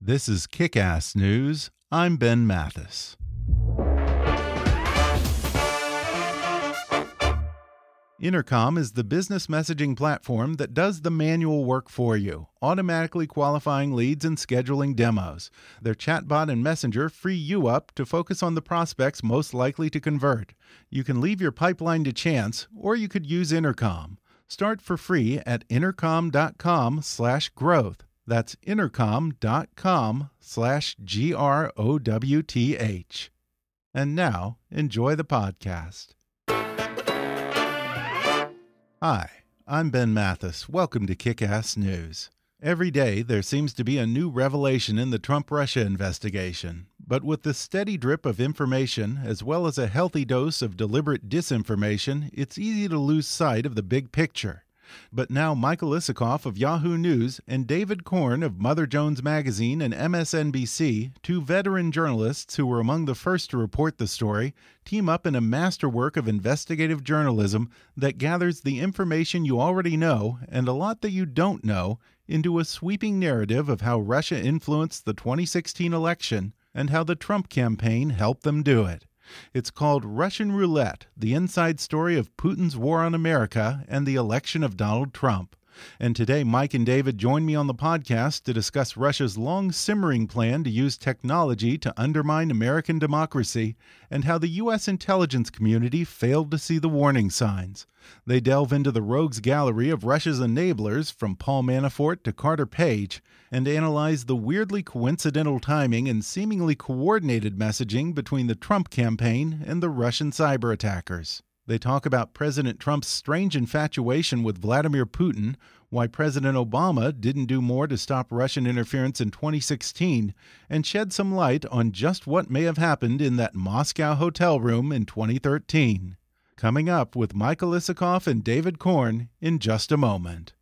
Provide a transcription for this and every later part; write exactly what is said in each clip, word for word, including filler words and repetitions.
This is Kick-Ass News. I'm Ben Mathis. Intercom is the business messaging platform that does the manual work for you, automatically qualifying leads and scheduling demos. Their chatbot and messenger free you up to focus on the prospects most likely to convert. You can leave your pipeline to chance, or you could use Intercom. Start for free at intercom dot com slash growth. That's intercom dot com slash G R O W T H. And now, enjoy the podcast. Hi, I'm Ben Mathis. Welcome to Kick-Ass News. Every day, there seems to be a new revelation in the Trump-Russia investigation. But with the steady drip of information, as well as a healthy dose of deliberate disinformation, it's easy to lose sight of the big picture. But now Michael Isikoff of Yahoo News and David Corn of Mother Jones Magazine and M S N B C, two veteran journalists who were among the first to report the story, team up in a masterwork of investigative journalism that gathers the information you already know and a lot that you don't know into a sweeping narrative of how Russia influenced the twenty sixteen election and how the Trump campaign helped them do it. It's called Russian Roulette, the inside story of Putin's war on America and the election of Donald Trump. And today, Mike and David join me on the podcast to discuss Russia's long-simmering plan to use technology to undermine American democracy and how the U S intelligence community failed to see the warning signs. They delve into the rogues gallery of Russia's enablers, from Paul Manafort to Carter Page, and analyze the weirdly coincidental timing and seemingly coordinated messaging between the Trump campaign and the Russian cyber attackers. They talk about President Trump's strange infatuation with Vladimir Putin, why President Obama didn't do more to stop Russian interference in twenty sixteen, and shed some light on just what may have happened in that Moscow hotel room in twenty thirteen. Coming up with Michael Isikoff and David Corn in just a moment.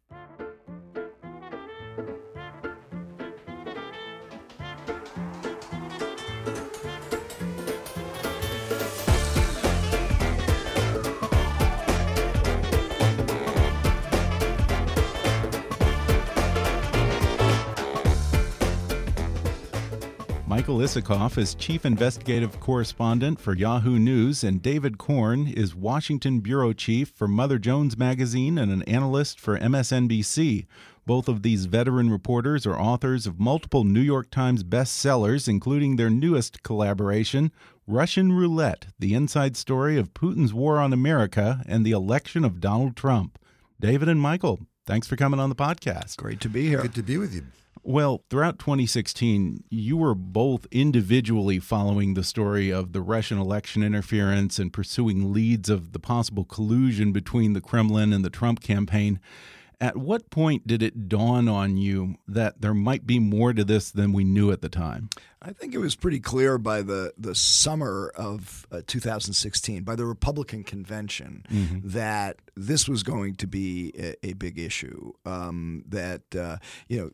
Michael Isikoff is chief investigative correspondent for Yahoo News, and David Corn is Washington bureau chief for Mother Jones Magazine and an analyst for M S N B C. Both of these veteran reporters are authors of multiple New York Times bestsellers, including their newest collaboration, Russian Roulette, the inside story of Putin's war on America and the election of Donald Trump. David and Michael, thanks for coming on the podcast. Great to be here. Good to be with you. Well, throughout twenty sixteen, you were both individually following the story of the Russian election interference and pursuing leads of the possible collusion between the Kremlin and the Trump campaign. At what point did it dawn on you that there might be more to this than we knew at the time? I think it was pretty clear by the, the summer of uh, two thousand sixteen, by the Republican convention, mm-hmm. that this was going to be a, a big issue, um, that, uh, you know,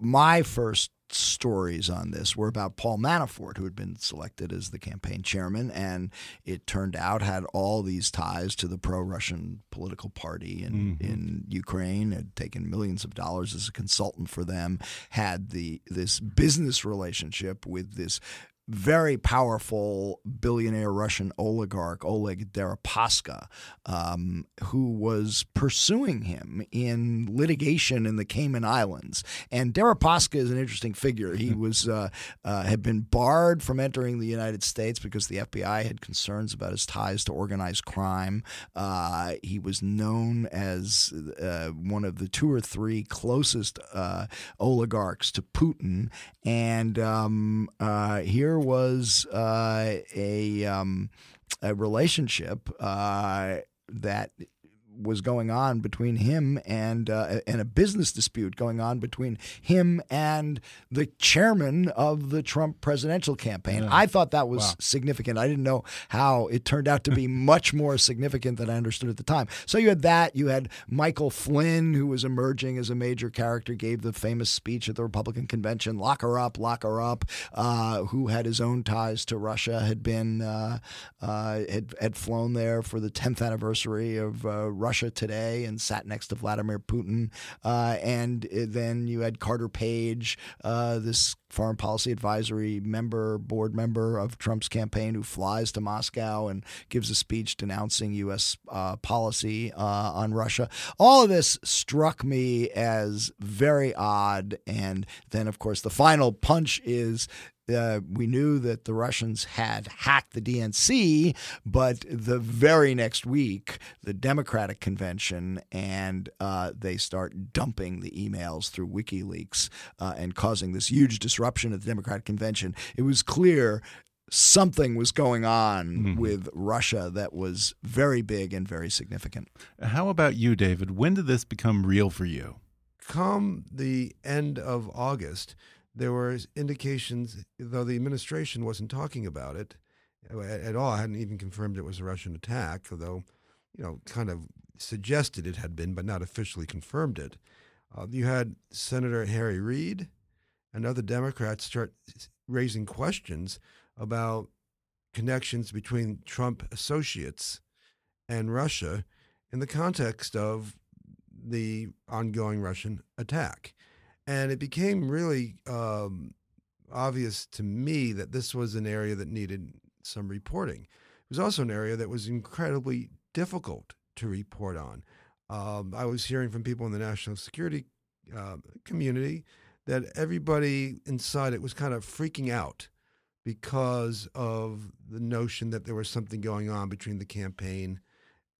my first stories on this were about Paul Manafort, who had been selected as the campaign chairman and, it turned out, had all these ties to the pro-Russian political party in, mm-hmm. in Ukraine, had taken millions of dollars as a consultant for them, had the this business relationship with this very powerful billionaire Russian oligarch, Oleg Deripaska, um, who was pursuing him in litigation in the Cayman Islands. And Deripaska is an interesting figure. He was uh, uh, had been barred from entering the United States because the F B I had concerns about his ties to organized crime. Uh, he was known as uh, one of the two or three closest uh, oligarchs to Putin. And um, uh, here was uh, a um, a relationship uh, that was going on between him and uh, and a business dispute going on between him and the chairman of the Trump presidential campaign. Yeah. I thought that was wow. significant. I didn't know how it turned out to be much more significant than I understood at the time. So you had that. You had Michael Flynn, who was emerging as a major character, gave the famous speech at the Republican convention, "Lock her up, lock her up," uh, who had his own ties to Russia, had been uh, uh, had, had flown there for the tenth anniversary of uh, Russia. Russia Today and sat next to Vladimir Putin. Uh, and then you had Carter Page, uh, this foreign policy advisory member, board member of Trump's campaign, who flies to Moscow and gives a speech denouncing U S uh, policy uh, on Russia. All of this struck me as very odd. And then, of course, the final punch is Uh, we knew that the Russians had hacked the D N C, but the very next week, the Democratic convention, and uh, they start dumping the emails through WikiLeaks uh, and causing this huge disruption at the Democratic convention. It was clear something was going on mm-hmm. with Russia that was very big and very significant. How about you, David? When did this become real for you? Come the end of August, there were indications, though the administration wasn't talking about it at all. I hadn't even confirmed it was a Russian attack, although, you know, kind of suggested it had been, but not officially confirmed it. Uh, you had Senator Harry Reid and other Democrats start raising questions about connections between Trump associates and Russia in the context of the ongoing Russian attack. And it became really um, obvious to me that this was an area that needed some reporting. It was also an area that was incredibly difficult to report on. Um, I was hearing from people in the national security uh, community that everybody inside it was kind of freaking out because of the notion that there was something going on between the campaign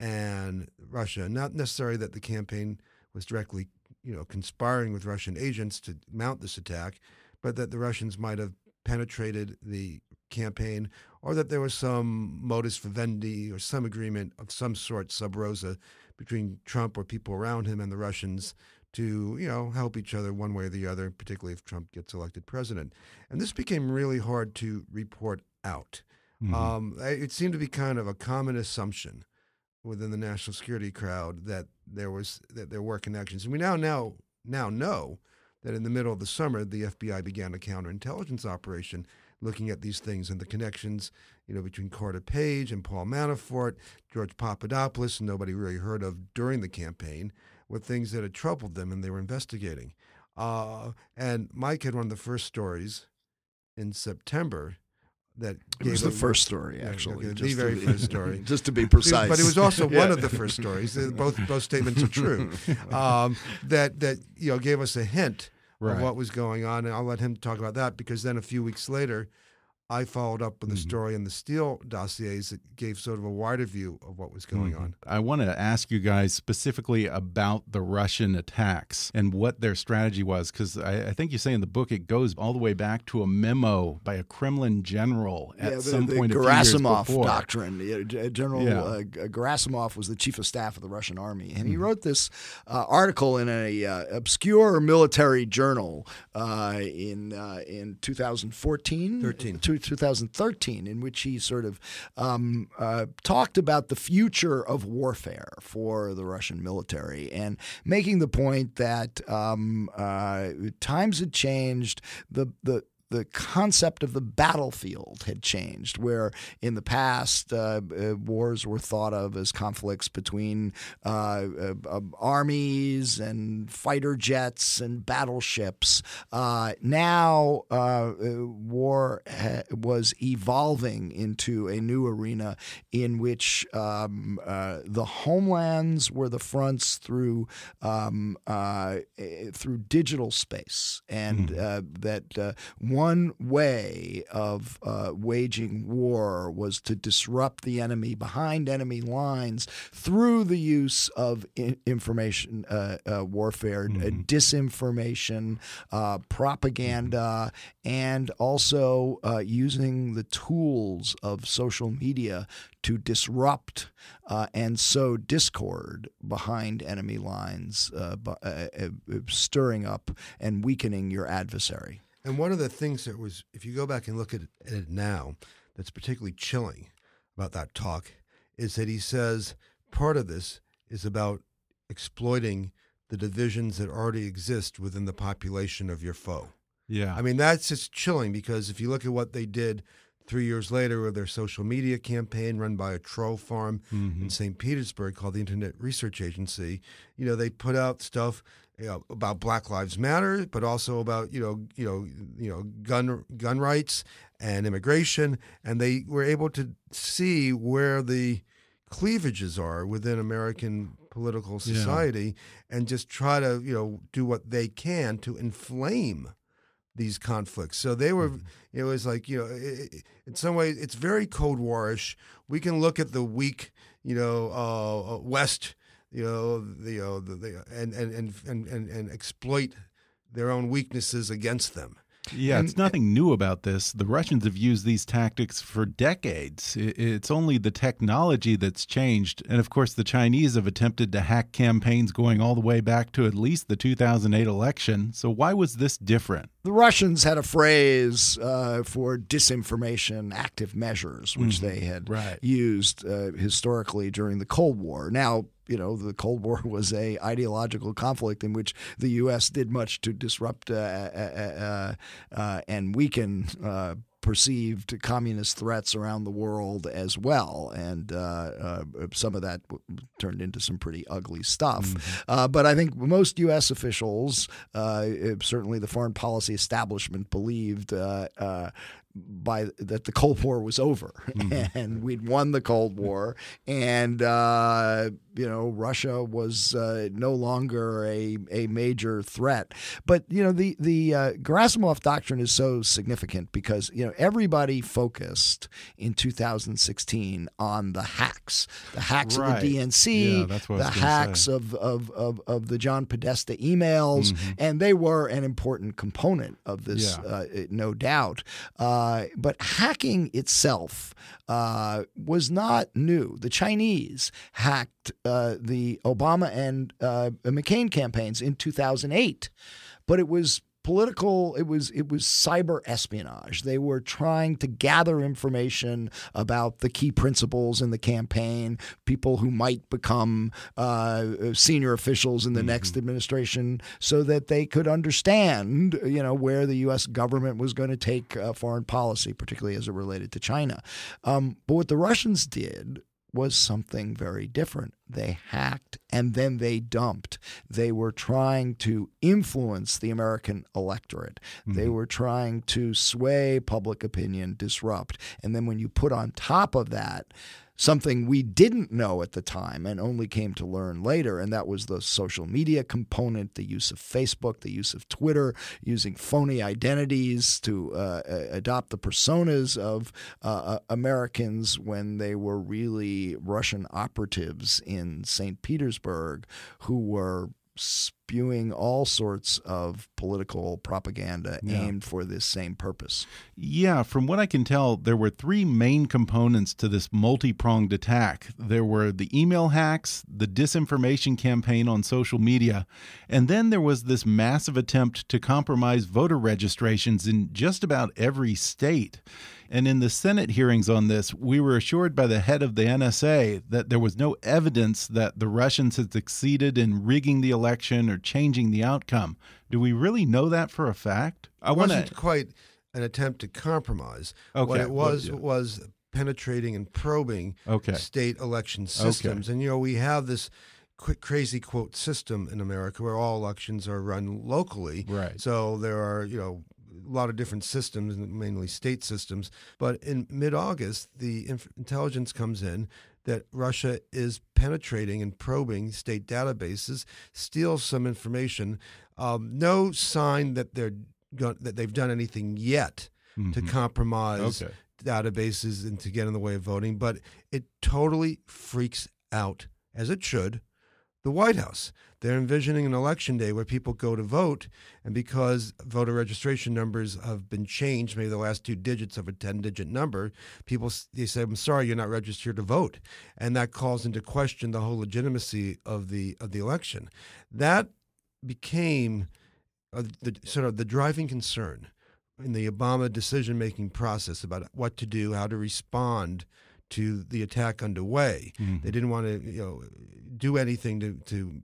and Russia. Not necessarily that the campaign was directly you know, conspiring with Russian agents to mount this attack, but that the Russians might have penetrated the campaign, or that there was some modus vivendi or some agreement of some sort, sub rosa, between Trump or people around him and the Russians to, you know, help each other one way or the other, particularly if Trump gets elected president. And this became really hard to report out. Mm-hmm. Um, it seemed to be kind of a common assumption within the national security crowd that there was that there were connections. And we now now now know that in the middle of the summer, the F B I began a counterintelligence operation looking at these things and the connections, you know, between Carter Page and Paul Manafort, George Papadopoulos, nobody really heard of during the campaign, were things that had troubled them and they were investigating. Uh, and Mike had one of the first stories in September. That it was the a, first story, actually. Yeah, the very be, first story. Just to be precise. But it was also yeah. one of the first stories. Both both statements are true. Um, that, that you know gave us a hint right. of what was going on, and I'll let him talk about that because then a few weeks later, I followed up with a story in the Steele dossiers that gave sort of a wider view of what was going mm-hmm. on. I want to ask you guys specifically about the Russian attacks and what their strategy was, because I, I think you say in the book it goes all the way back to a memo by a Kremlin general at yeah, the, some the point in the Gerasimov doctrine. General yeah. uh, Gerasimov was the chief of staff of the Russian army, and mm-hmm. he wrote this uh, article in an uh, obscure military journal uh, in uh, in two thousand fourteen. thirteen. two thousand thirteen, in which he sort of um, uh, talked about the future of warfare for the Russian military and making the point that um, uh, times had changed. The the The concept of the battlefield had changed, where in the past uh, uh, wars were thought of as conflicts between uh, uh, uh, armies and fighter jets and battleships. Uh, now uh, war ha- was evolving into a new arena in which um, uh, the homelands were the fronts through um, uh, through digital space, and mm. uh, that uh, one way of uh, waging war was to disrupt the enemy behind enemy lines through the use of in- information uh, uh, warfare, mm-hmm. uh, disinformation, uh, propaganda, mm-hmm. and also uh, using the tools of social media to disrupt uh, and sow discord behind enemy lines, uh, by, uh, uh, stirring up and weakening your adversary. And one of the things that was, if you go back and look at it, at it now, that's particularly chilling about that talk is that he says part of this is about exploiting the divisions that already exist within the population of your foe. Yeah. I mean, that's just chilling because if you look at what they did Three years later, with their social media campaign run by a troll farm mm-hmm. in Saint Petersburg called the Internet Research Agency, you know, they put out stuff, you know, about Black Lives Matter, but also about you know, you know, you know, gun gun rights and immigration, and they were able to see where the cleavages are within American political society, yeah. and just try to you know do what they can to inflame these conflicts. So they were, it was like, you know, it, in some ways, it's very Cold War-ish. We can look at the weak, you know, uh, West, you know, the, you know, the, the and, and, and, and, and exploit their own weaknesses against them. Yeah, and, it's nothing new about this. The Russians have used these tactics for decades. It's only the technology that's changed. And, of course, the Chinese have attempted to hack campaigns going all the way back to at least the two thousand eight election. So why was this different? The Russians had a phrase uh, for disinformation active measures, which mm-hmm. they had right. used uh, historically during the Cold War. Now, you know, the Cold War was a ideological conflict in which the U S did much to disrupt uh, uh, uh, uh, and weaken uh, perceived communist threats around the world as well. And uh, uh, some of that turned into some pretty ugly stuff. Mm-hmm. Uh, but I think most U S officials, uh, certainly the foreign policy establishment, believed uh, uh, by that the Cold War was over mm-hmm. and we'd won the Cold War, and uh, you know Russia was uh, no longer a a major threat. But you know the the uh, Gerasimov doctrine is so significant because you know everybody focused in two thousand sixteen on the hacks, the hacks right. of the D N C, yeah, the hacks of, of of of the John Podesta emails, mm-hmm. and they were an important component of this, yeah. uh, no doubt. Uh, Uh, but hacking itself uh, was not new. The Chinese hacked uh, the Obama and uh, McCain campaigns in two thousand eight, but it was political. It was it was cyber espionage. They were trying to gather information about the key principles in the campaign, people who might become uh, senior officials in the mm-hmm. next administration, so that they could understand, you know, where the U S government was going to take uh, foreign policy, particularly as it related to China. Um, but what the Russians did was something very different. They hacked and then they dumped. They were trying to influence the American electorate. Mm-hmm. They were trying to sway public opinion, disrupt. And then when you put on top of that something we didn't know at the time and only came to learn later, and that was the social media component, the use of Facebook, the use of Twitter, using phony identities to uh, adopt the personas of uh, Americans when they were really Russian operatives in Saint Petersburg who were spewing all sorts of political propaganda yeah. aimed for this same purpose. Yeah, from what I can tell, there were three main components to this multi-pronged attack. There were the email hacks, the disinformation campaign on social media, and then there was this massive attempt to compromise voter registrations in just about every state. And in the Senate hearings on this, we were assured by the head of the N S A that there was no evidence that the Russians had succeeded in rigging the election or changing the outcome. Do we really know that for a fact? I wanna... It wasn't quite an attempt to compromise. Okay. What it was well, yeah. was penetrating and probing okay. state election systems. Okay. And, you know, we have this quick, crazy quote system in America where all elections are run locally. Right. So there are, you know, a lot of different systems, mainly state systems. But in mid-August, the inf- intelligence comes in that Russia is penetrating and probing state databases, steals some information. Um, no sign that they're go- that they've done anything yet mm-hmm. to compromise okay. databases and to get in the way of voting. But it totally freaks out, as it should, the White House. They're envisioning an election day where people go to vote, and because voter registration numbers have been changed, maybe the last two digits of a ten-digit number, people they say, "I'm sorry, you're not registered to vote," and that calls into question the whole legitimacy of the of the election. That became a, the sort of the driving concern in the Obama decision-making process about what to do, how to respond to the attack underway. Mm-hmm. They didn't want to, you know, do anything to, to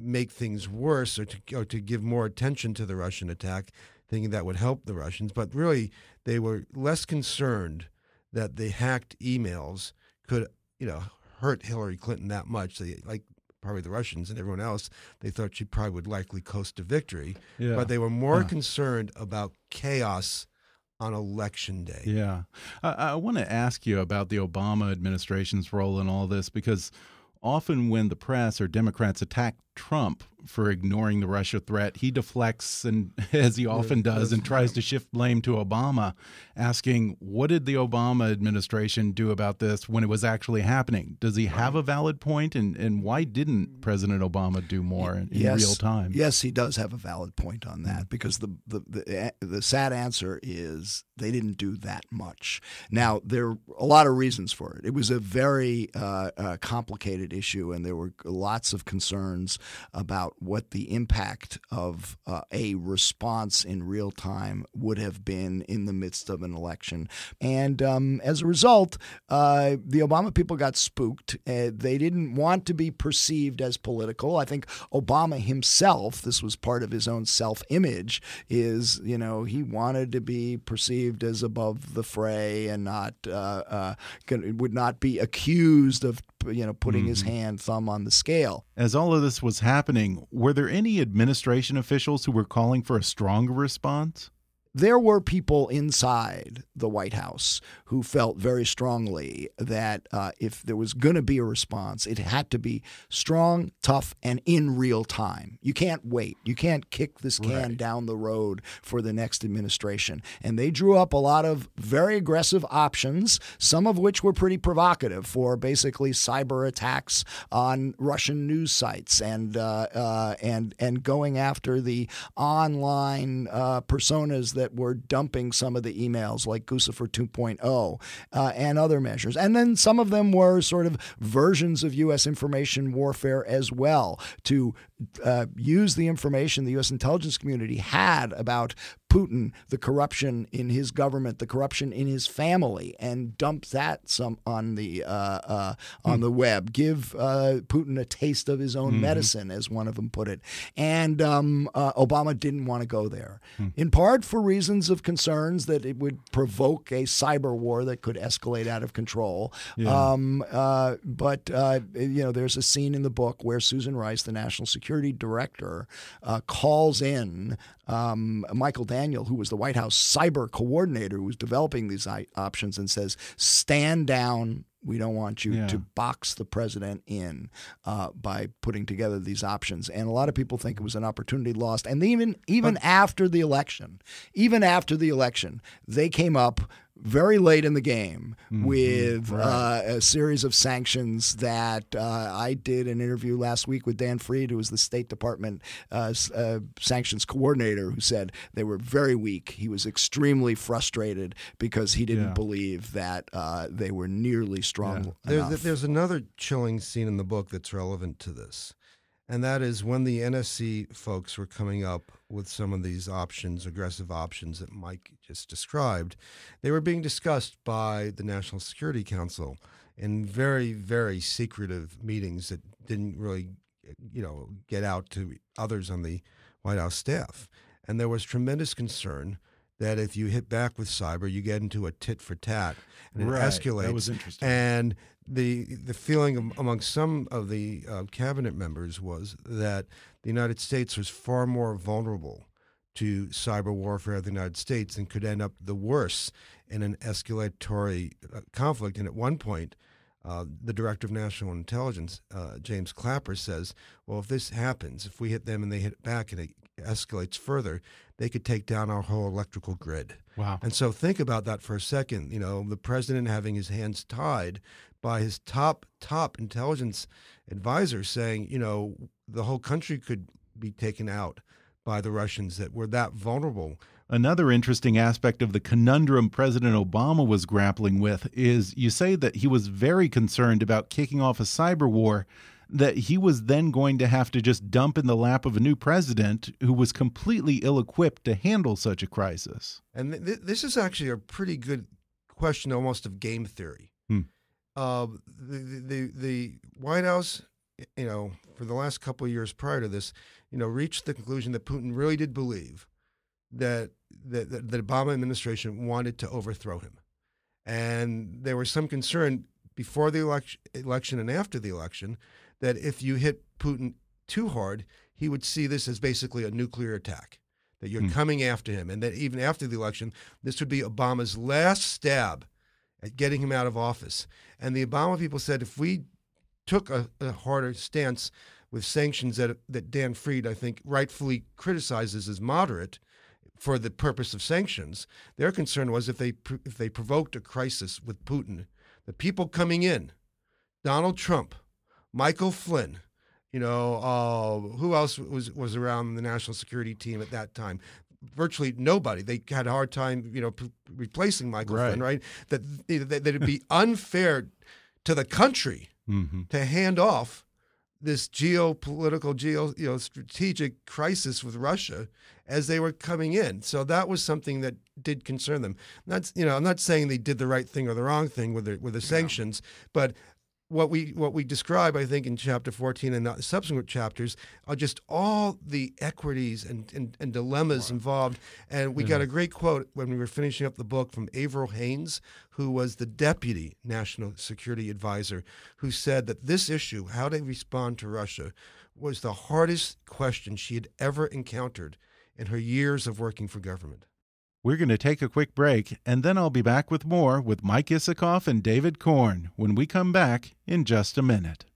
make things worse or to, or to give more attention to the Russian attack. thinking that would help the Russians. But really, they were less concerned that the hacked emails could, you know, hurt Hillary Clinton that much. They, like probably the Russians and everyone else, they thought she probably would likely coast to victory. Yeah. But they were more yeah. concerned about chaos on Election Day. Yeah. I, I want to ask you about the Obama administration's role in all this, because often when the press or Democrats attack Trump for ignoring the Russia threat, he deflects, and as he often does, and tries to shift blame to Obama, asking, what did the Obama administration do about this when it was actually happening? Does he have a valid point? And, and why didn't President Obama do more in yes. real time? Yes, he does have a valid point on that, because the, the, the, the sad answer is they didn't do that much. Now, there are a lot of reasons for it. It was a very uh, uh, complicated issue, and there were lots of concerns about what the impact of uh, a response in real time would have been in the midst of an election. And um, as a result, uh, the Obama people got spooked. Uh, they didn't want to be perceived as political. I think Obama himself, this was part of his own self-image, is, you know, he wanted to be perceived as above the fray and not uh, uh, would not be accused of, you know, putting mm-hmm. his hand, thumb on the scale. As all of this was happening, were there any administration officials who were calling for a stronger response? There were people inside the White House who felt very strongly that uh, if there was going to be a response, it had to be strong, tough, and in real time. You can't wait. You can't kick this can right. down the road for the next administration. And they drew up a lot of very aggressive options, some of which were pretty provocative, for basically cyber attacks on Russian news sites and uh, uh, and and going after the online uh, personas that were dumping some of the emails, like Guccifer two point oh uh, and other measures. And then some of them were sort of versions of U S information warfare as well, to uh, use the information the U S intelligence community had about Putin, the corruption in his government, the corruption in his family, and dump that some on the uh, uh, on mm. the web. Give uh, Putin a taste of his own mm. medicine, as one of them put it. And um, uh, Obama didn't want to go there, mm. in part for reasons of concerns that it would provoke a cyber war that could escalate out of control. Yeah. Um, uh, but uh, you know, there's a scene in the book where Susan Rice, the national security director, uh, calls in um, Michael Daniel. Daniel, who was the White House cyber coordinator who was developing these options, and says, stand down. We don't want you yeah. to box the president in uh, by putting together these options. And a lot of people think it was an opportunity lost. And even even but, after the election, even after the election, they came up very late in the game mm-hmm, with right. uh, a series of sanctions that uh, I did an interview last week with Dan Fried, who was the State Department uh, uh, sanctions coordinator, who said they were very weak. He was extremely frustrated because he didn't yeah. believe that uh, they were nearly strong yeah. enough. There, there's another chilling scene in the book that's relevant to this, and that is when the N S C folks were coming up with some of these options, aggressive options that Mike just described, they were being discussed by the National Security Council in very, very secretive meetings that didn't really, you know, get out to others on the White House staff. And there was tremendous concern that if you hit back with cyber, you get into a tit for tat, and right. it escalates. That was interesting. And the the feeling among some of the uh, cabinet members was that the United States was far more vulnerable to cyber warfare of the United States and could end up the worse in an escalatory conflict. And at one point, uh, the Director of National Intelligence, uh, James Clapper, says, well, if this happens, if we hit them and they hit back and it escalates further, they could take down our whole electrical grid. Wow. And so think about that for a second. You know, the president having his hands tied by his top, top intelligence advisor saying, you know, the whole country could be taken out by the Russians, that were that vulnerable. Another interesting aspect of the conundrum President Obama was grappling with is, you say that he was very concerned about kicking off a cyber war that he was then going to have to just dump in the lap of a new president who was completely ill-equipped to handle such a crisis. And th this is actually a pretty good question, almost, of game theory. Hmm. Uh, the, the the White House, you know, for the last couple of years prior to this, you know, reached the conclusion that Putin really did believe that the, the, the Obama administration wanted to overthrow him. And there was some concern before the election, election and after the election that if you hit Putin too hard, he would see this as basically a nuclear attack, that you're mm. coming after him, and that even after the election, this would be Obama's last stab at getting him out of office. And the Obama people said if we took a, a harder stance with sanctions that that Dan Fried, I think, rightfully criticizes as moderate for the purpose of sanctions, their concern was if they if they provoked a crisis with Putin, the people coming in, Donald Trump, Michael Flynn, you know, uh, who else was was around the national security team at that time? Virtually nobody. They had a hard time, you know, p- replacing Michael right. Flynn, right? That, that, that it'd be unfair to the country mm-hmm. to hand off this geopolitical, geo, you know, strategic crisis with Russia as they were coming in. So that was something that did concern them. Not, you know, I'm not saying they did the right thing or the wrong thing with the, with the yeah. sanctions, but what we what we describe, I think, in Chapter fourteen and the subsequent chapters are just all the equities and, and, and dilemmas wow. involved. And we yeah. got a great quote when we were finishing up the book from Avril Haines, who was the deputy national security advisor, who said that this issue, how to respond to Russia, was the hardest question she had ever encountered in her years of working for government. We're going to take a quick break, and then I'll be back with more with Mike Isikoff and David Corn when we come back in just a minute.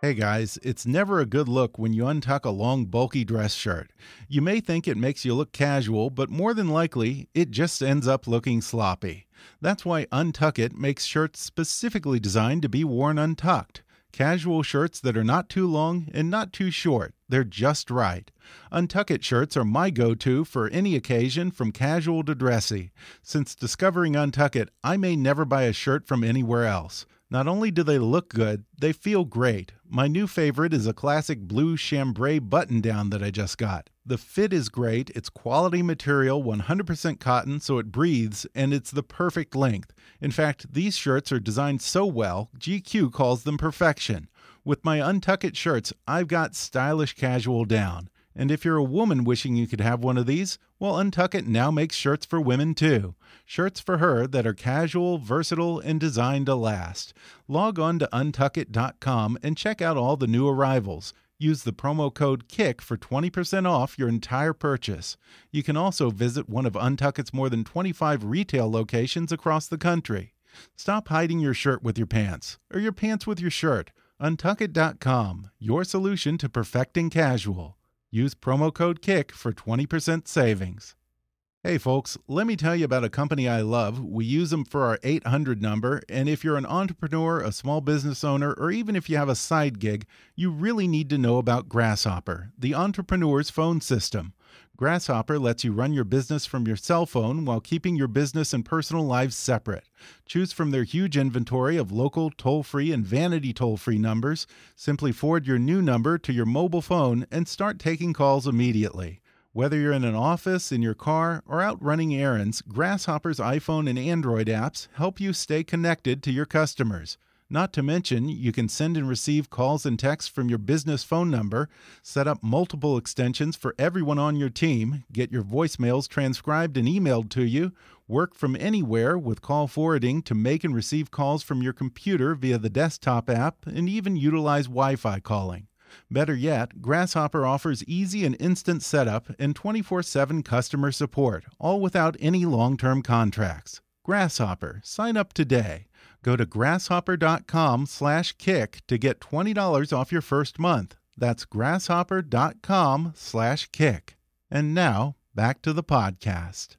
Hey guys, it's never a good look when you untuck a long, bulky dress shirt. You may think it makes you look casual, but more than likely, it just ends up looking sloppy. That's why Untuckit makes shirts specifically designed to be worn untucked. Casual shirts that are not too long and not too short. They're just right. Untuckit shirts are my go-to for any occasion from casual to dressy. Since discovering Untuckit, I may never buy a shirt from anywhere else. Not only do they look good, they feel great. My new favorite is a classic blue chambray button-down that I just got. The fit is great, it's quality material, one hundred percent cotton, so it breathes, and it's the perfect length. In fact, these shirts are designed so well, G Q calls them perfection. With my Untuckit shirts, I've got stylish casual down. And if you're a woman wishing you could have one of these, well, Untuckit now makes shirts for women, too. Shirts for her that are casual, versatile, and designed to last. Log on to untuckit dot com and check out all the new arrivals. Use the promo code KICK for twenty percent off your entire purchase. You can also visit one of Untuckit's more than twenty-five retail locations across the country. Stop hiding your shirt with your pants, or your pants with your shirt. Untuckit dot com, your solution to perfecting casual. Use promo code KICK for twenty percent savings. Hey folks, let me tell you about a company I love. We use them for our eight hundred number, and if you're an entrepreneur, a small business owner, or even if you have a side gig, you really need to know about Grasshopper, the entrepreneur's phone system. Grasshopper lets you run your business from your cell phone while keeping your business and personal lives separate. Choose from their huge inventory of local, toll-free, and vanity toll-free numbers. Simply forward your new number to your mobile phone and start taking calls immediately. Whether you're in an office, in your car, or out running errands, Grasshopper's iPhone and Android apps help you stay connected to your customers. Not to mention, you can send and receive calls and texts from your business phone number, set up multiple extensions for everyone on your team, get your voicemails transcribed and emailed to you, work from anywhere with call forwarding to make and receive calls from your computer via the desktop app, and even utilize Wi-Fi calling. Better yet, Grasshopper offers easy and instant setup and twenty-four seven customer support, all without any long-term contracts. Grasshopper. Sign up today. Go to grasshopper.com slash kick to get twenty dollars off your first month. That's grasshopper.com slash kick. And now, back to the podcast.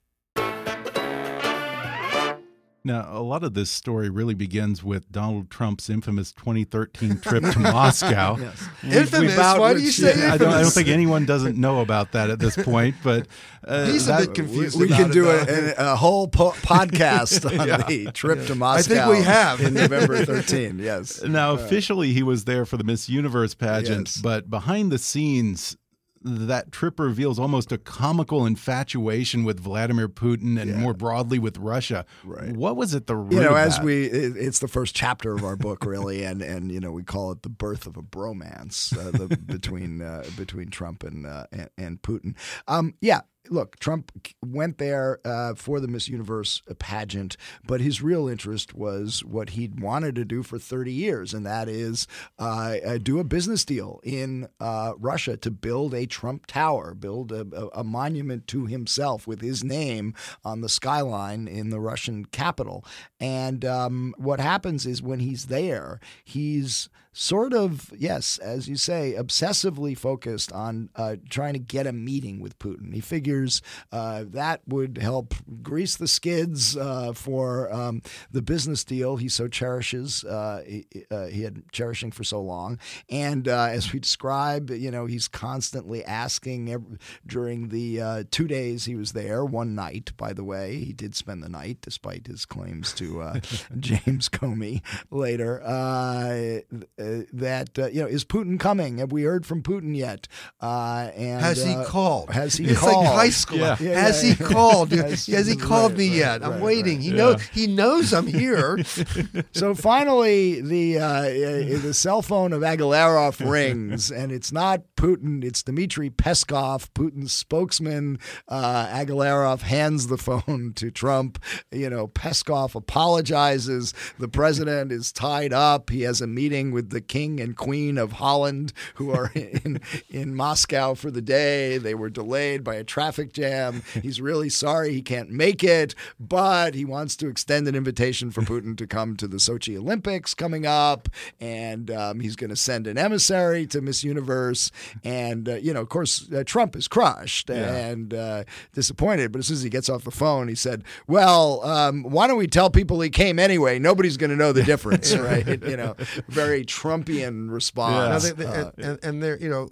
Now, a lot of this story really begins with Donald Trump's infamous twenty thirteen trip to Moscow. Yes. Infamous? Why do you say yeah. infamous? I don't, I don't think anyone doesn't know about that at this point, but uh, he's a bit confused. We, we can do a, a whole po podcast on yeah. the trip yeah. to Moscow. I think we have in November thirteen. Yes. Now, officially, he was there for the Miss Universe pageant, yes. but behind the scenes, that trip reveals almost a comical infatuation with Vladimir Putin and yeah. more broadly with Russia. Right. What was it the root you know, of as that? we it, it's the first chapter of our book, really, and and you know we call it the birth of a bromance uh, the, between uh, between Trump and uh, and, and Putin. Um, yeah. Look, Trump went there uh, for the Miss Universe pageant, but his real interest was what he'd wanted to do for thirty years, and that is uh, uh, do a business deal in uh, Russia to build a Trump Tower, build a, a monument to himself with his name on the skyline in the Russian capital. And um, what happens is when he's there, he's sort of, yes, as you say, obsessively focused on uh, trying to get a meeting with Putin. He figures uh, that would help grease the skids uh, for um, the business deal he so cherishes, uh, he, uh, he had cherishing for so long. And uh, as we describe, you know, he's constantly asking every, during the uh, two days he was there, one night, by the way, he did spend the night despite his claims to uh, James Comey later, uh, Uh, that, uh, you know, is Putin coming? Have we heard from Putin yet? Uh, and Has he uh, called? Has he it's called? It's like high school. Yeah. Yeah, has, yeah, he yeah. called? has, has he called right, me right, yet? Right, I'm waiting. Right. He, yeah. knows, he knows I'm here. So finally, the uh, uh, the cell phone of Agalarov rings, and it's not Putin. It's Dmitry Peskov, Putin's spokesman. Uh, Agalarov hands the phone to Trump. You know, Peskov apologizes. The president is tied up. He has a meeting with the king and queen of Holland, who are in in Moscow for the day. They were delayed by a traffic jam. He's really sorry he can't make it, but he wants to extend an invitation for Putin to come to the Sochi Olympics coming up, and um, he's going to send an emissary to Miss Universe. And, uh, you know, of course, uh, Trump is crushed yeah. and uh, disappointed, but as soon as he gets off the phone, he said, well, um, why don't we tell people he came anyway? Nobody's going to know the difference, right? You know, very Trumpian response. Yeah. Now they, they, uh, and, and, and they're, you know,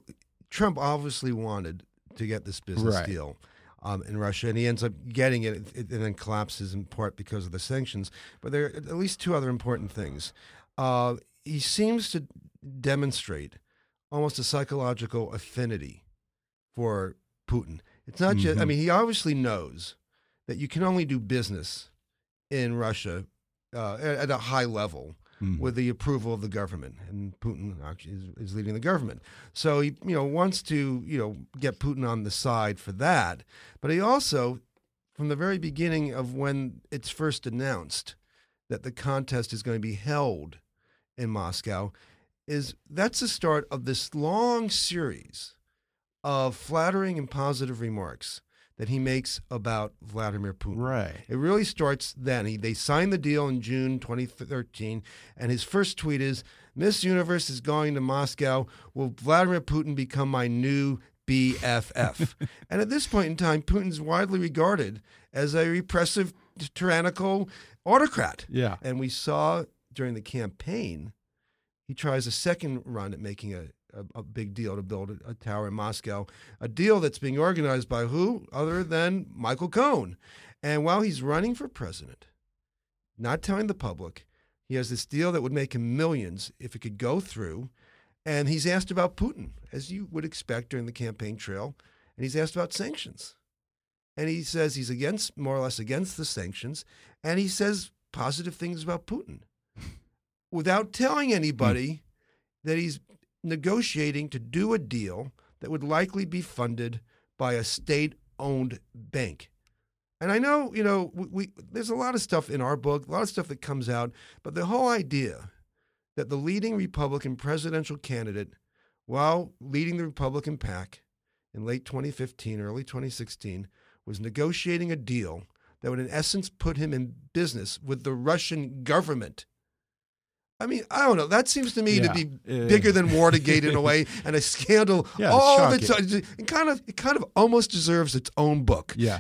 Trump obviously wanted to get this business right. deal um, in Russia, and he ends up getting it, it, and then collapses in part because of the sanctions. But there are at least two other important things. Uh, he seems to demonstrate almost a psychological affinity for Putin. It's not mm-hmm. just, I mean, he obviously knows that you can only do business in Russia uh, at, at a high level with the approval of the government, and Putin actually is, is leading the government. So he, you know, wants to, you know, get Putin on the side for that. But he also, from the very beginning of when it's first announced that the contest is going to be held in Moscow, is that's the start of this long series of flattering and positive remarks that he makes about Vladimir Putin. Right. It really starts then. He, they signed the deal in June twenty thirteen, and his first tweet is, Miss Universe is going to Moscow. Will Vladimir Putin become my new B F F? And at this point in time, Putin's widely regarded as a repressive, tyrannical autocrat. Yeah. And we saw during the campaign, he tries a second run at making a A, a big deal to build a, a tower in Moscow, a deal that's being organized by who other than Michael Cohen. And while he's running for president, not telling the public, he has this deal that would make him millions if it could go through. And he's asked about Putin, as you would expect during the campaign trail. And he's asked about sanctions. And he says he's against, more or less against the sanctions. And he says positive things about Putin without telling anybody that he's negotiating to do a deal that would likely be funded by a state-owned bank. And I know, you know, we, we there's a lot of stuff in our book, a lot of stuff that comes out, but the whole idea that the leading Republican presidential candidate, while leading the Republican pack in late twenty fifteen, early twenty sixteen, was negotiating a deal that would in essence put him in business with the Russian government. I mean, I don't know. That seems to me yeah. to be bigger than Watergate in a way, and a scandal yeah, all the time. It kind of, it kind of almost deserves its own book. Yeah,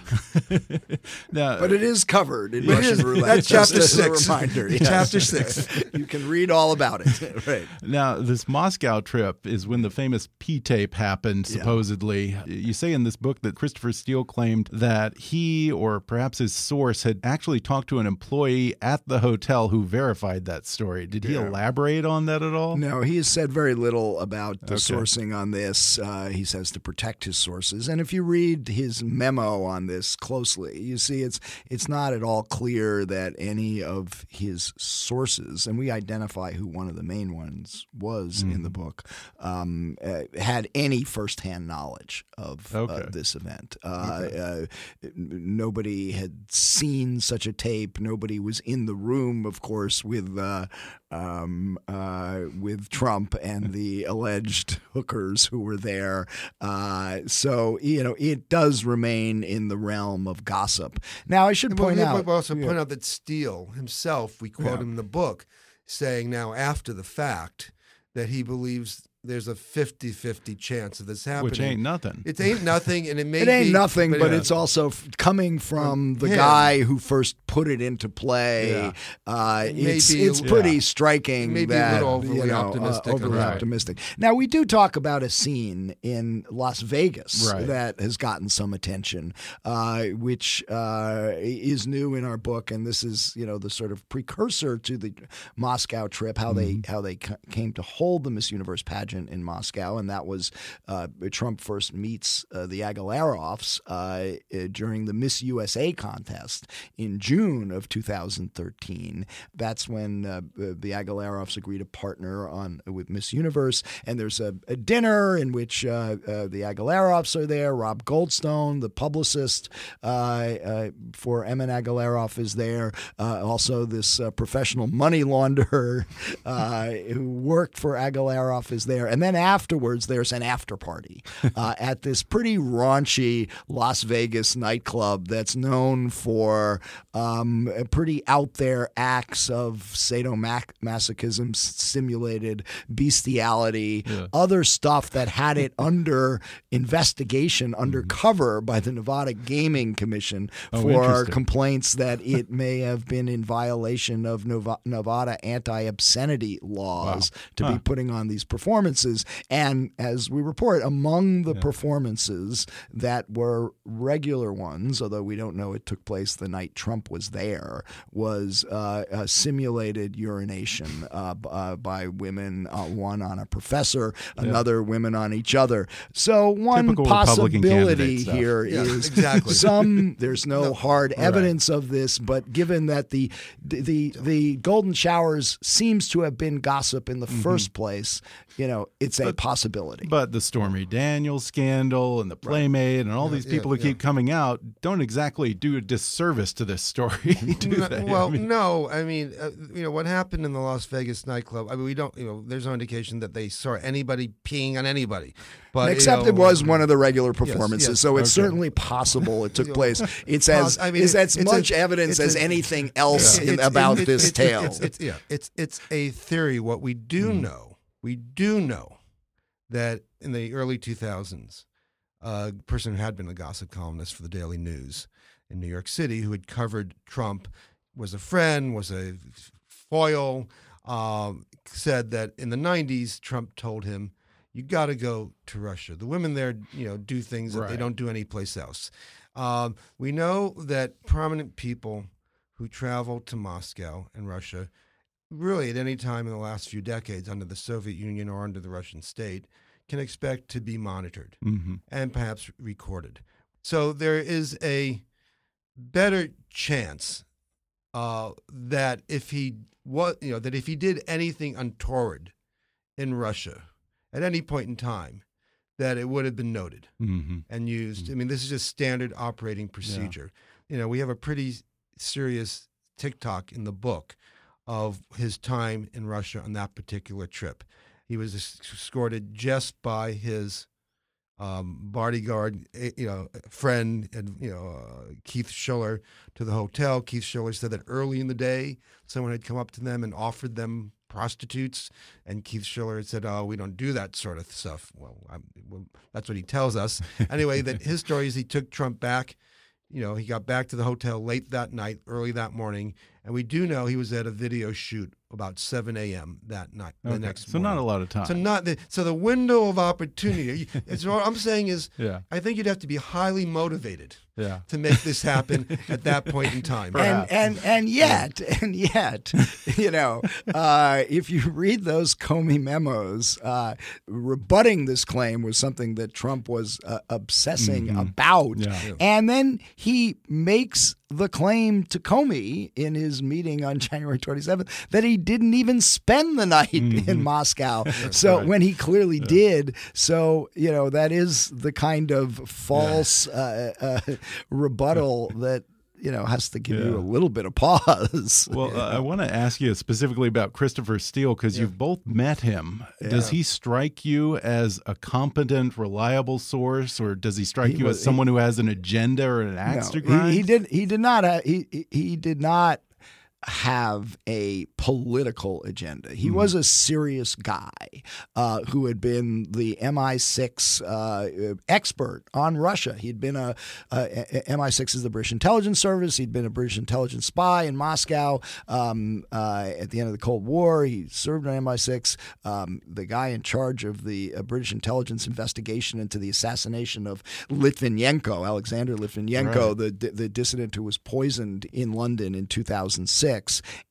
no, but it is covered in Russian is. Roulette. That's chapter Just six. A reminder, yes. Chapter six. You can read all about it. Right now, this Moscow trip is when the famous P tape happened. Supposedly, yeah. you say in this book that Christopher Steele claimed that he, or perhaps his source, had actually talked to an employee at the hotel who verified that story. Did he? he yeah. elaborate on that at all? No, he has said very little about the okay. sourcing on this. Uh, he says to protect his sources. And if you read his memo on this closely, you see it's it's not at all clear that any of his sources, and we identify who one of the main ones was mm. in the book, um, uh, had any firsthand knowledge of okay. uh, this event. Uh, okay. uh, nobody had seen such a tape. Nobody was in the room, of course, with uh, um, uh, with Trump and the alleged hookers who were there. Uh, so, you know, it does remain in the realm of gossip. Now, I should point well, out. We also yeah. point out that Steele himself, we quote yeah. him in the book, saying now after the fact that he believes there's a fifty-fifty chance of this happening. Which ain't nothing. It ain't nothing, and it may It ain't be, nothing, but, but yeah. it's also f- coming from the yeah. guy who first put it into play. Yeah. Uh, it it's be, it's yeah. pretty striking it that, a little overly you know, optimistic. Uh, overly right. optimistic. Now, we do talk about a scene in Las Vegas right. that has gotten some attention, uh, which uh, is new in our book, and this is, you know, the sort of precursor to the Moscow trip, how mm-hmm. they how they c- came to hold the Miss Universe pageant in Moscow, and that was uh, Trump first meets uh, the Agalarovs uh, during the Miss U S A contest in June of two thousand thirteen. That's when uh, the Agalarovs agreed to partner on with Miss Universe, and there's a, a dinner in which uh, uh, the Agalarovs are there. Rob Goldstone, the publicist uh, uh, for Emin Agalarov, is there. Uh, also, this uh, professional money launderer uh, who worked for Agalarov is there. There. And then afterwards, there's an after party uh, at this pretty raunchy Las Vegas nightclub that's known for um, pretty out there acts of sadomasochism, simulated bestiality, yeah. other stuff that had it under investigation, mm-hmm. undercover by the Nevada Gaming Commission for oh, complaints that it may have been in violation of Nevada anti-obscenity laws wow. to huh. be putting on these performances. And as we report, among the yeah. performances that were regular ones, although we don't know it took place the night Trump was there, was uh, a simulated urination uh, b- uh, by women, uh, one on a professor, yeah. another women on each other. So one typical possibility here yeah, is exactly. some, there's no, no. hard All evidence right. of this, but given that the, the, the, the golden showers seems to have been gossip in the mm-hmm. first place, you know, it's a but, possibility. But the Stormy Daniels scandal and the Playmate right. and all yeah, these people yeah, who yeah. keep coming out don't exactly do a disservice to this story, do no, they? Well, I mean, no. I mean, uh, you know, what happened in the Las Vegas nightclub, I mean, we don't, you know, there's no indication that they saw anybody peeing on anybody. But, Except you know, it was one of the regular performances, yes, yes, so it's okay. certainly possible it took place. It's as I mean, it's as it's much a, evidence as a, anything else yeah. in, it's, about it, this it, tale. It's, it's, it's, yeah. it's, it's a theory. What we do mm. know. We do know that in the early two thousands, a person who had been a gossip columnist for the Daily News in New York City who had covered Trump was a friend, was a foil, um, said that in the nineties, Trump told him, you got to go to Russia. The women there, you know, do things that right. they don't do anyplace else. Um, we know that prominent people who traveled to Moscow and Russia really at any time in the last few decades under the Soviet Union or under the Russian state can expect to be monitored mm-hmm. and perhaps recorded. So there is a better chance uh, that if he was, you know, that if he did anything untoward in Russia at any point in time, that it would have been noted mm-hmm. and used. Mm-hmm. I mean, this is just standard operating procedure. Yeah. You know, we have a pretty serious TikTok in the book of his time in Russia on that particular trip. He was escorted just by his um, bodyguard, you know, friend, and you know, uh, Keith Schiller to the hotel. Keith Schiller said that early in the day, someone had come up to them and offered them prostitutes, and Keith Schiller had said, "Oh, we don't do that sort of stuff." Well, I'm, well that's what he tells us anyway. That his story is he took Trump back. You know, he got back to the hotel late that night, early that morning, And we do know he was at a video shoot about seven a.m. that night, okay. the next so morning. So not a lot of time. So not the, so the window of opportunity, is what I'm saying is yeah. I think you'd have to be highly motivated yeah. to make this happen at that point in time. And, and and yet, and yet, you know, uh, if you read those Comey memos, uh, rebutting this claim was something that Trump was uh, obsessing mm-hmm. about. Yeah. And then he makes the claim to Comey in his meeting on January twenty-seventh that he didn't even spend the night mm-hmm. in Moscow. That's so right. when he clearly yeah. did. So, you know, that is the kind of false yeah. uh, uh, rebuttal that, you know, has to give yeah. you a little bit of pause. Well, uh, I want to ask you specifically about Christopher Steele, because yeah. you've both met him. Yeah. Does he strike you as a competent, reliable source, or does he strike he you was, as someone he, who has an agenda or an axe no, to grind? He, he did. He did not. Uh, he he did not. have a political agenda. He mm. was a serious guy uh, who had been the M I six uh, expert on Russia. He'd been a, a, a M I six is the British intelligence service. He'd been a British intelligence spy in Moscow um, uh, at the end of the Cold War. He served on M I six. Um, the guy in charge of the uh, British intelligence investigation into the assassination of Litvinenko, Alexander Litvinenko, right. the, the, the dissident who was poisoned in London in two thousand six.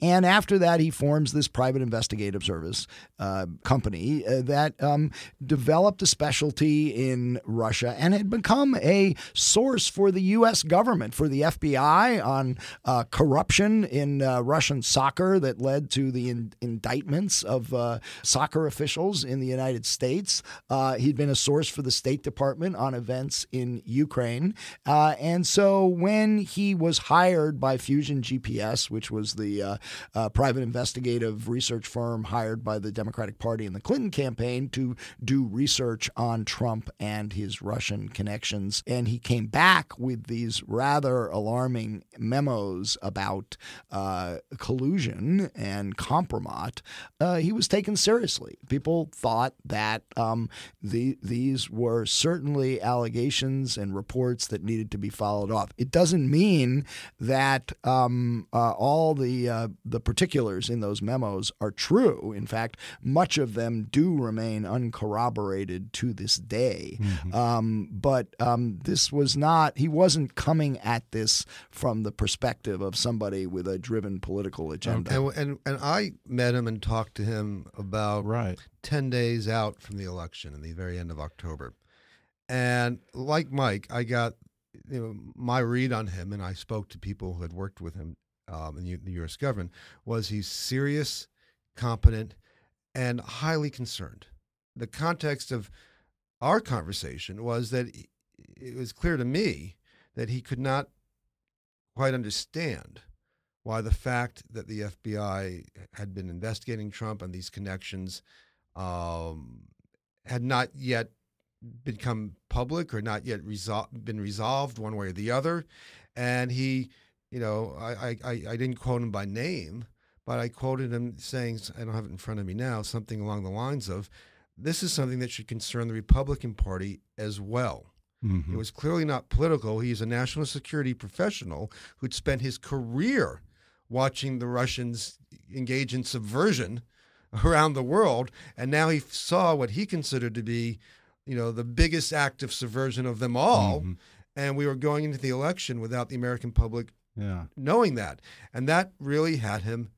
And after that, he forms this private investigative service uh, company uh, that um, developed a specialty in Russia and had become a source for the U S government, for the F B I, on uh, corruption in uh, Russian soccer that led to the in- indictments of uh, soccer officials in the United States. Uh, he'd been a source for the State Department on events in Ukraine. Uh, and so when he was hired by Fusion G P S, which was the uh, uh, private investigative research firm hired by the Democratic Party in the Clinton campaign to do research on Trump and his Russian connections. And he came back with these rather alarming memos about uh, collusion and compromat. Uh, he was taken seriously. People thought that um, the, these were certainly allegations and reports that needed to be followed up. It doesn't mean that um, uh, all All the uh, the particulars in those memos are true. In fact, much of them do remain uncorroborated to this day. Mm-hmm. Um, but um, this was not – he wasn't coming at this from the perspective of somebody with a driven political agenda. And, and, and I met him and talked to him about right. ten days out from the election in the very end of October. And like Mike, I got you know, my read on him, and I spoke to people who had worked with him. Um, in the U S government, was he's serious, competent, and highly concerned. The context of our conversation was that it was clear to me that he could not quite understand why the fact that the F B I had been investigating Trump and these connections um, had not yet become public or not yet resol- been resolved one way or the other. And he... You know, I, I, I didn't quote him by name, but I quoted him saying, I don't have it in front of me now, something along the lines of, this is something that should concern the Republican Party as well. Mm-hmm. It was clearly not political. He's a national security professional who'd spent his career watching the Russians engage in subversion around the world, and now he saw what he considered to be, you know, the biggest act of subversion of them all, mm-hmm. and we were going into the election without the American public Yeah. knowing that. And that really had him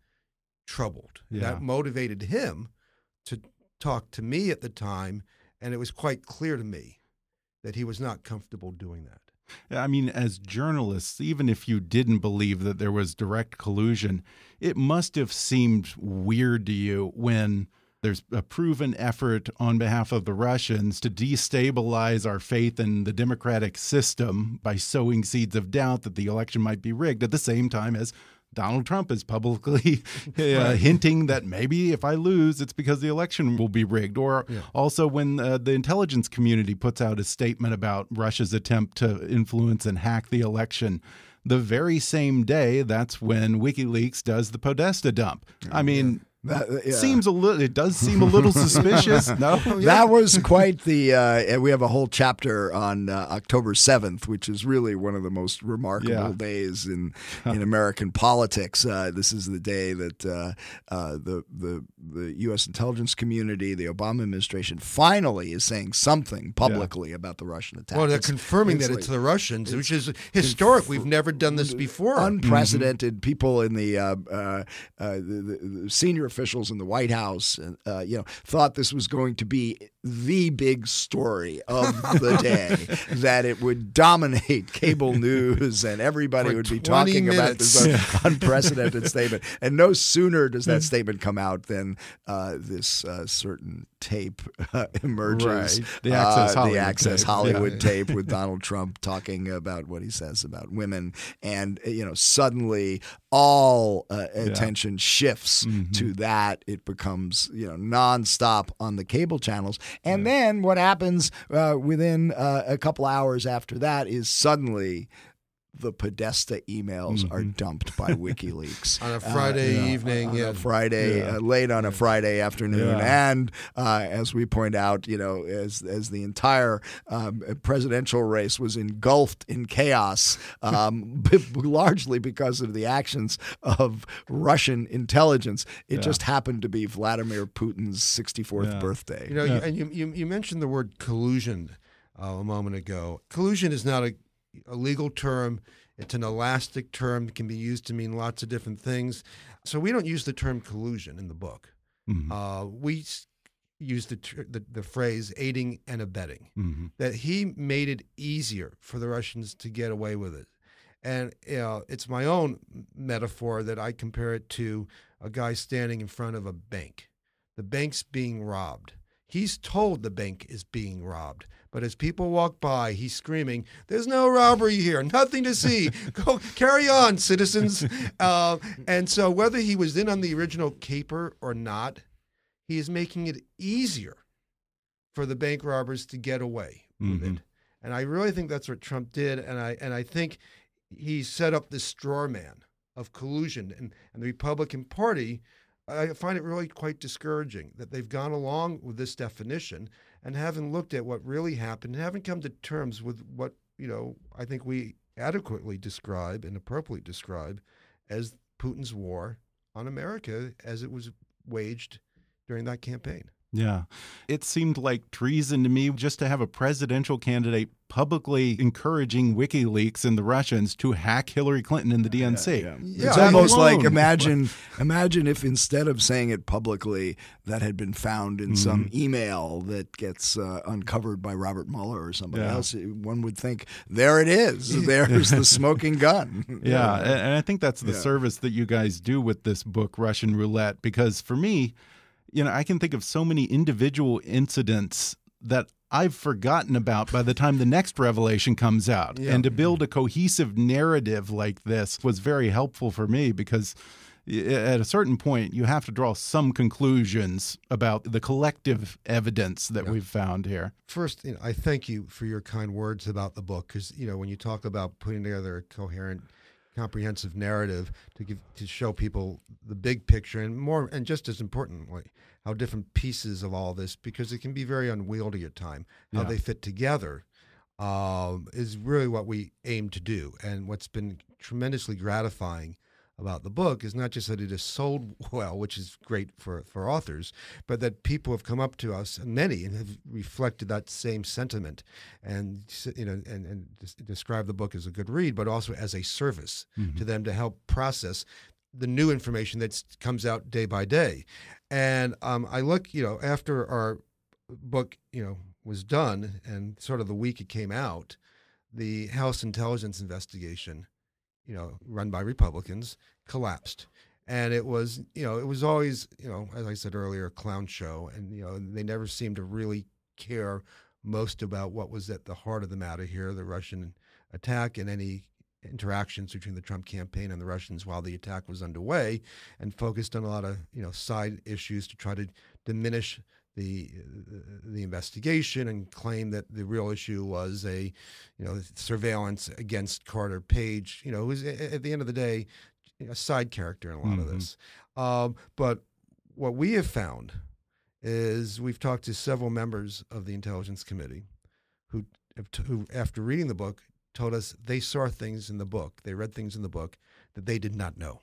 troubled. Yeah. That motivated him to talk to me at the time, and it was quite clear to me that he was not comfortable doing that. I mean, as journalists, even if you didn't believe that there was direct collusion, it must have seemed weird to you when there's a proven effort on behalf of the Russians to destabilize our faith in the democratic system by sowing seeds of doubt that the election might be rigged, at the same time as Donald Trump is publicly yeah. uh, hinting that maybe if I lose, it's because the election will be rigged. Or yeah. also when uh, the intelligence community puts out a statement about Russia's attempt to influence and hack the election. The very same day, that's when WikiLeaks does the Podesta dump. I mean— yeah. That, yeah. Seems a little. It does seem a little suspicious. No, yeah. That was quite the. Uh, we have a whole chapter on uh, October seventh, which is really one of the most remarkable yeah. days in in American politics. Uh, this is the day that uh, uh, the the the U S intelligence community, the Obama administration, finally is saying something publicly yeah. about the Russian attack. Well, they're it's, confirming it's that like, it's the Russians, it's which is historic. We've never done this before. Unprecedented. Mm-hmm. People in the uh, uh, uh, the, the senior officials in the White House, uh, you know, thought this was going to be the big story of the day, that it would dominate cable news and everybody For would be talking minutes. about this yeah. unprecedented statement. And no sooner does that statement come out than uh, this uh, certain tape uh, emerges, right. the Access Hollywood, uh, the Access tape. Hollywood yeah. tape with Donald Trump talking about what he says about women. And, you know, suddenly all uh, attention yeah. shifts mm-hmm. to that. It becomes, you know, nonstop on the cable channels. And yeah. then what happens uh, within uh, a couple hours after that is suddenly the Podesta emails mm-hmm. are dumped by WikiLeaks on a Friday uh, you know, evening, on yeah. a Friday yeah. uh, late on yeah. a Friday afternoon, yeah. and uh, as we point out, you know, as as the entire um, presidential race was engulfed in chaos, um, b- largely because of the actions of Russian intelligence. It yeah. just happened to be Vladimir Putin's sixty-fourth yeah. birthday. You know, yeah. you, and you, you you mentioned the word collusion uh, a moment ago. Collusion is not a A legal term. It's an elastic term. It can be used to mean lots of different things. So we don't use the term collusion in the book. Mm-hmm. Uh, we use the, ter- the the phrase aiding and abetting, mm-hmm. that he made it easier for the Russians to get away with it. And uh, it's my own metaphor that I compare it to a guy standing in front of a bank. The bank's being robbed. He's told the bank is being robbed. But as people walk by, he's screaming, "There's no robbery here, nothing to see. Go carry on, citizens." Uh, and so whether he was in on the original caper or not, he is making it easier for the bank robbers to get away with mm-hmm. it. And I really think that's what Trump did. And I and I think he set up this straw man of collusion. And, and the Republican Party, I find it really quite discouraging that they've gone along with this definition and haven't looked at what really happened, haven't come to terms with what, you know, I think we adequately describe and appropriately describe as Putin's war on America as it was waged during that campaign. Yeah. It seemed like treason to me just to have a presidential candidate publicly encouraging WikiLeaks and the Russians to hack Hillary Clinton and the D N C. Yeah, yeah. Yeah, it's almost alone. like imagine imagine if instead of saying it publicly, that had been found in mm-hmm. some email that gets uh, uncovered by Robert Mueller or somebody yeah. else. One would think, there it is. There's the smoking gun. Yeah, yeah. And I think that's the yeah. service that you guys do with this book, Russian Roulette, because for me, you know, I can think of so many individual incidents that I've forgotten about by the time the next revelation comes out. Yeah. And to build a cohesive narrative like this was very helpful for me because at a certain point, you have to draw some conclusions about the collective evidence that yeah. we've found here. First, you know, I thank you for your kind words about the book because, you know, when you talk about putting together a coherent, comprehensive narrative to give to show people the big picture and more, and just as importantly, how different pieces of all this, because it can be very unwieldy at times, how yeah. they fit together, um, is really what we aim to do. And what's been tremendously gratifying about the book is not just that it is sold well, which is great for, for authors, but that people have come up to us, and many, and have reflected that same sentiment, and you know, and, and describe the book as a good read, but also as a service mm-hmm. to them to help process the new information that comes out day by day. And um, I look, you know, after our book, you know, was done, and sort of the week it came out, the House Intelligence Investigation, you know, run by Republicans, collapsed. And it was, you know, it was always, you know, as I said earlier, a clown show. And, you know, they never seemed to really care most about what was at the heart of the matter here, the Russian attack and any interactions between the Trump campaign and the Russians while the attack was underway, and focused on a lot of, you know, side issues to try to diminish the the investigation and claim that the real issue was a, you know, surveillance against Carter Page, you know, who's at the end of the day a side character in a lot mm-hmm. of this. Um, but what we have found is we've talked to several members of the Intelligence Committee who, who after reading the book, told us they saw things in the book, they read things in the book that they did not know.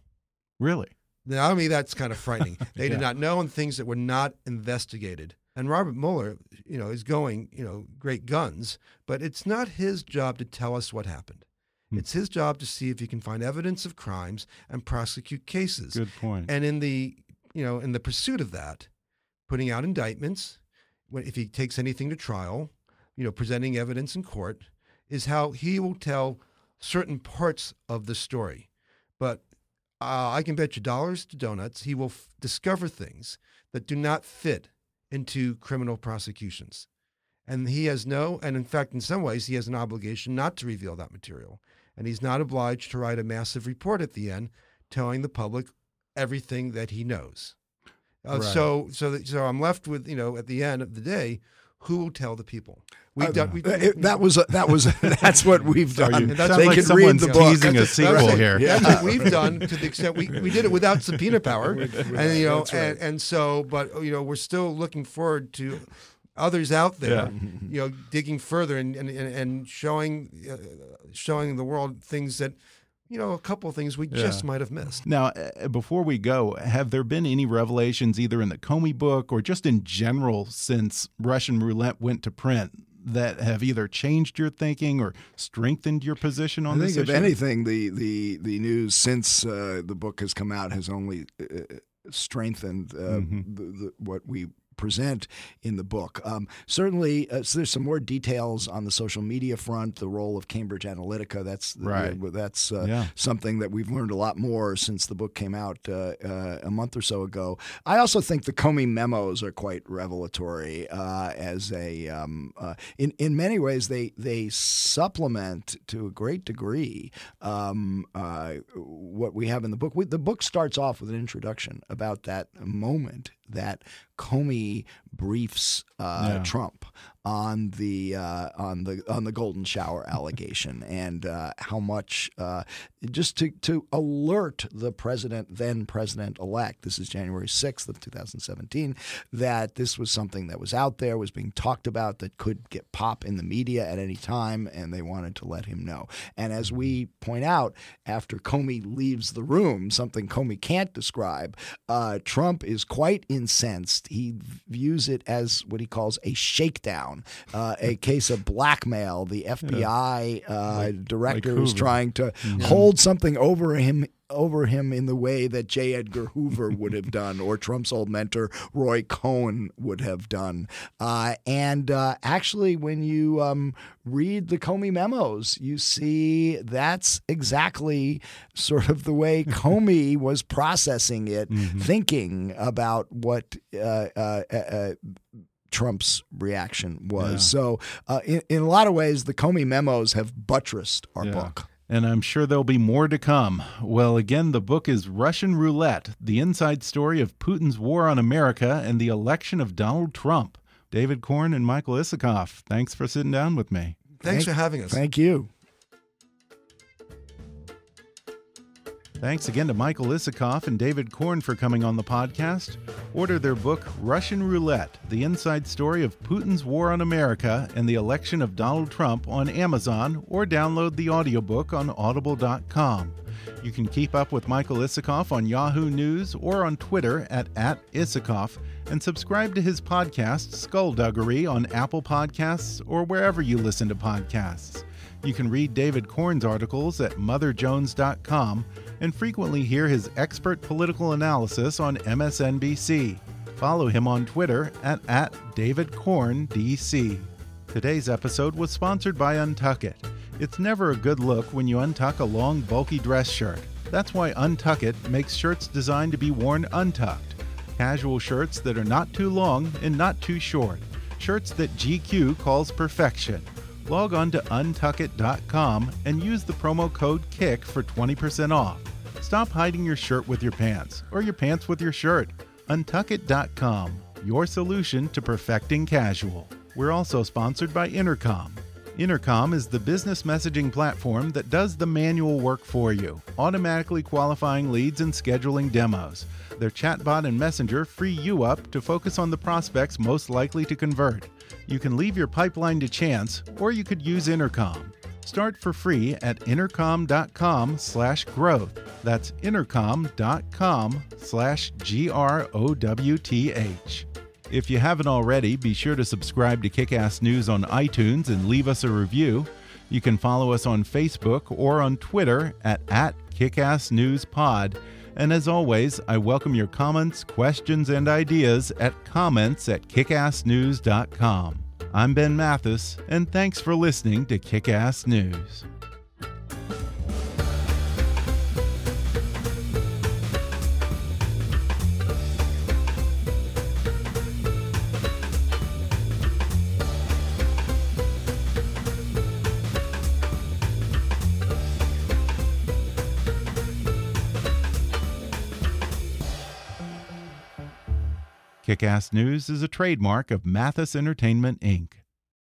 Really? Now, I mean, that's kind of frightening. They yeah. did not know, and things that were not investigated. And Robert Mueller, you know, is going, you know, great guns, but it's not his job to tell us what happened. Hmm. It's his job to see if he can find evidence of crimes and prosecute cases. Good point. And in the, you know, in the pursuit of that, putting out indictments, if he takes anything to trial, you know, presenting evidence in court, is how he will tell certain parts of the story. But uh, I can bet you dollars to donuts he will f- discover things that do not fit into criminal prosecutions. And he has no, and in fact, in some ways, he has an obligation not to reveal that material. And he's not obliged to write a massive report at the end telling the public everything that he knows. Uh, right. So so, that, so I'm left with, you know, at the end of the day, who will tell the people? We uh, done, we, it, that was a, that was that's what we've done. You, that's they like can read the book. Teasing a sequel here. That's what we've done to the extent we, we did it without subpoena power, we, we, and you know, right. and, and so, but you know, we're still looking forward to others out there, yeah. you know, digging further and and and showing uh, showing the world things that. You know, a couple of things we yeah. just might have missed. Now, uh, before we go, have there been any revelations either in the Comey book or just in general since Russian Roulette went to print that have either changed your thinking or strengthened your position on I this think issue? If anything, the the the news since uh, the book has come out has only uh, strengthened uh, mm-hmm. the, the, what we present in the book. Um, certainly, uh, so there's some more details on the social media front, the role of Cambridge Analytica. That's right. you know, that's uh, yeah. something that we've learned a lot more since the book came out uh, uh, a month or so ago. I also think the Comey memos are quite revelatory uh, as a um, uh, in in many ways they they supplement to a great degree um, uh, what we have in the book. We, the book starts off with an introduction about that moment that Comey briefs uh, yeah. Trump on the uh, on the on the golden shower allegation and uh, how much uh, just to to alert the president then president elect. This is January sixth of two thousand seventeen. That this was something that was out there, was being talked about, that could get pop in the media at any time, and they wanted to let him know. And as we point out, after Comey leaves the room, something Comey can't describe, uh, Trump is quite incensed. He views it as what he calls a shakedown. Uh, a case of blackmail. The F B I yeah. uh, like, director like is trying to mm-hmm. hold something over him over him in the way that J. Edgar Hoover would have done, or Trump's old mentor Roy Cohn would have done. Uh, and uh, actually, when you um, read the Comey memos, you see that's exactly sort of the way Comey was processing it, mm-hmm. thinking about what uh, uh, uh, Trump's reaction was. Yeah. So uh, in, in a lot of ways, the Comey memos have buttressed our yeah. book. And I'm sure there'll be more to come. Well, again, the book is Russian Roulette, the inside story of Putin's war on America and the election of Donald Trump. David Corn and Michael Isikoff, thanks for sitting down with me. Thanks Thank, for having us. Thank you. Thanks again to Michael Isikoff and David Corn for coming on the podcast. Order their book, Russian Roulette, the inside story of Putin's war on America and the election of Donald Trump on Amazon, or download the audiobook on audible dot com. You can keep up with Michael Isikoff on Yahoo News or on Twitter at, at Isikoff, and subscribe to his podcast, Skullduggery, on Apple Podcasts or wherever you listen to podcasts. You can read David Corn's articles at mother jones dot com and frequently hear his expert political analysis on M S N B C. Follow him on Twitter at, at David Corn D C. Today's episode was sponsored by Untuckit. It's never a good look when you untuck a long, bulky dress shirt. That's why Untuckit makes shirts designed to be worn untucked. Casual shirts that are not too long and not too short. Shirts that G Q calls perfection. Log on to untuckit dot com and use the promo code KICK for twenty percent off. Stop hiding your shirt with your pants, or your pants with your shirt. untuckit dot com, your solution to perfecting casual. We're also sponsored by Intercom. Intercom is the business messaging platform that does the manual work for you, automatically qualifying leads and scheduling demos. Their chatbot and messenger free you up to focus on the prospects most likely to convert. You can leave your pipeline to chance, or you could use Intercom. Start for free at intercom dot com slash growth. That's intercom dot com slash G R O W T H. If you haven't already, be sure to subscribe to Kick-Ass News on iTunes and leave us a review. You can follow us on Facebook or on Twitter at, at @KickassNewsPod. And as always, I welcome your comments, questions, and ideas at comments at kickassnews dot com. I'm Ben Mathis, and thanks for listening to Kick-Ass News. Kick-Ass News is a trademark of Mathis Entertainment, Incorporated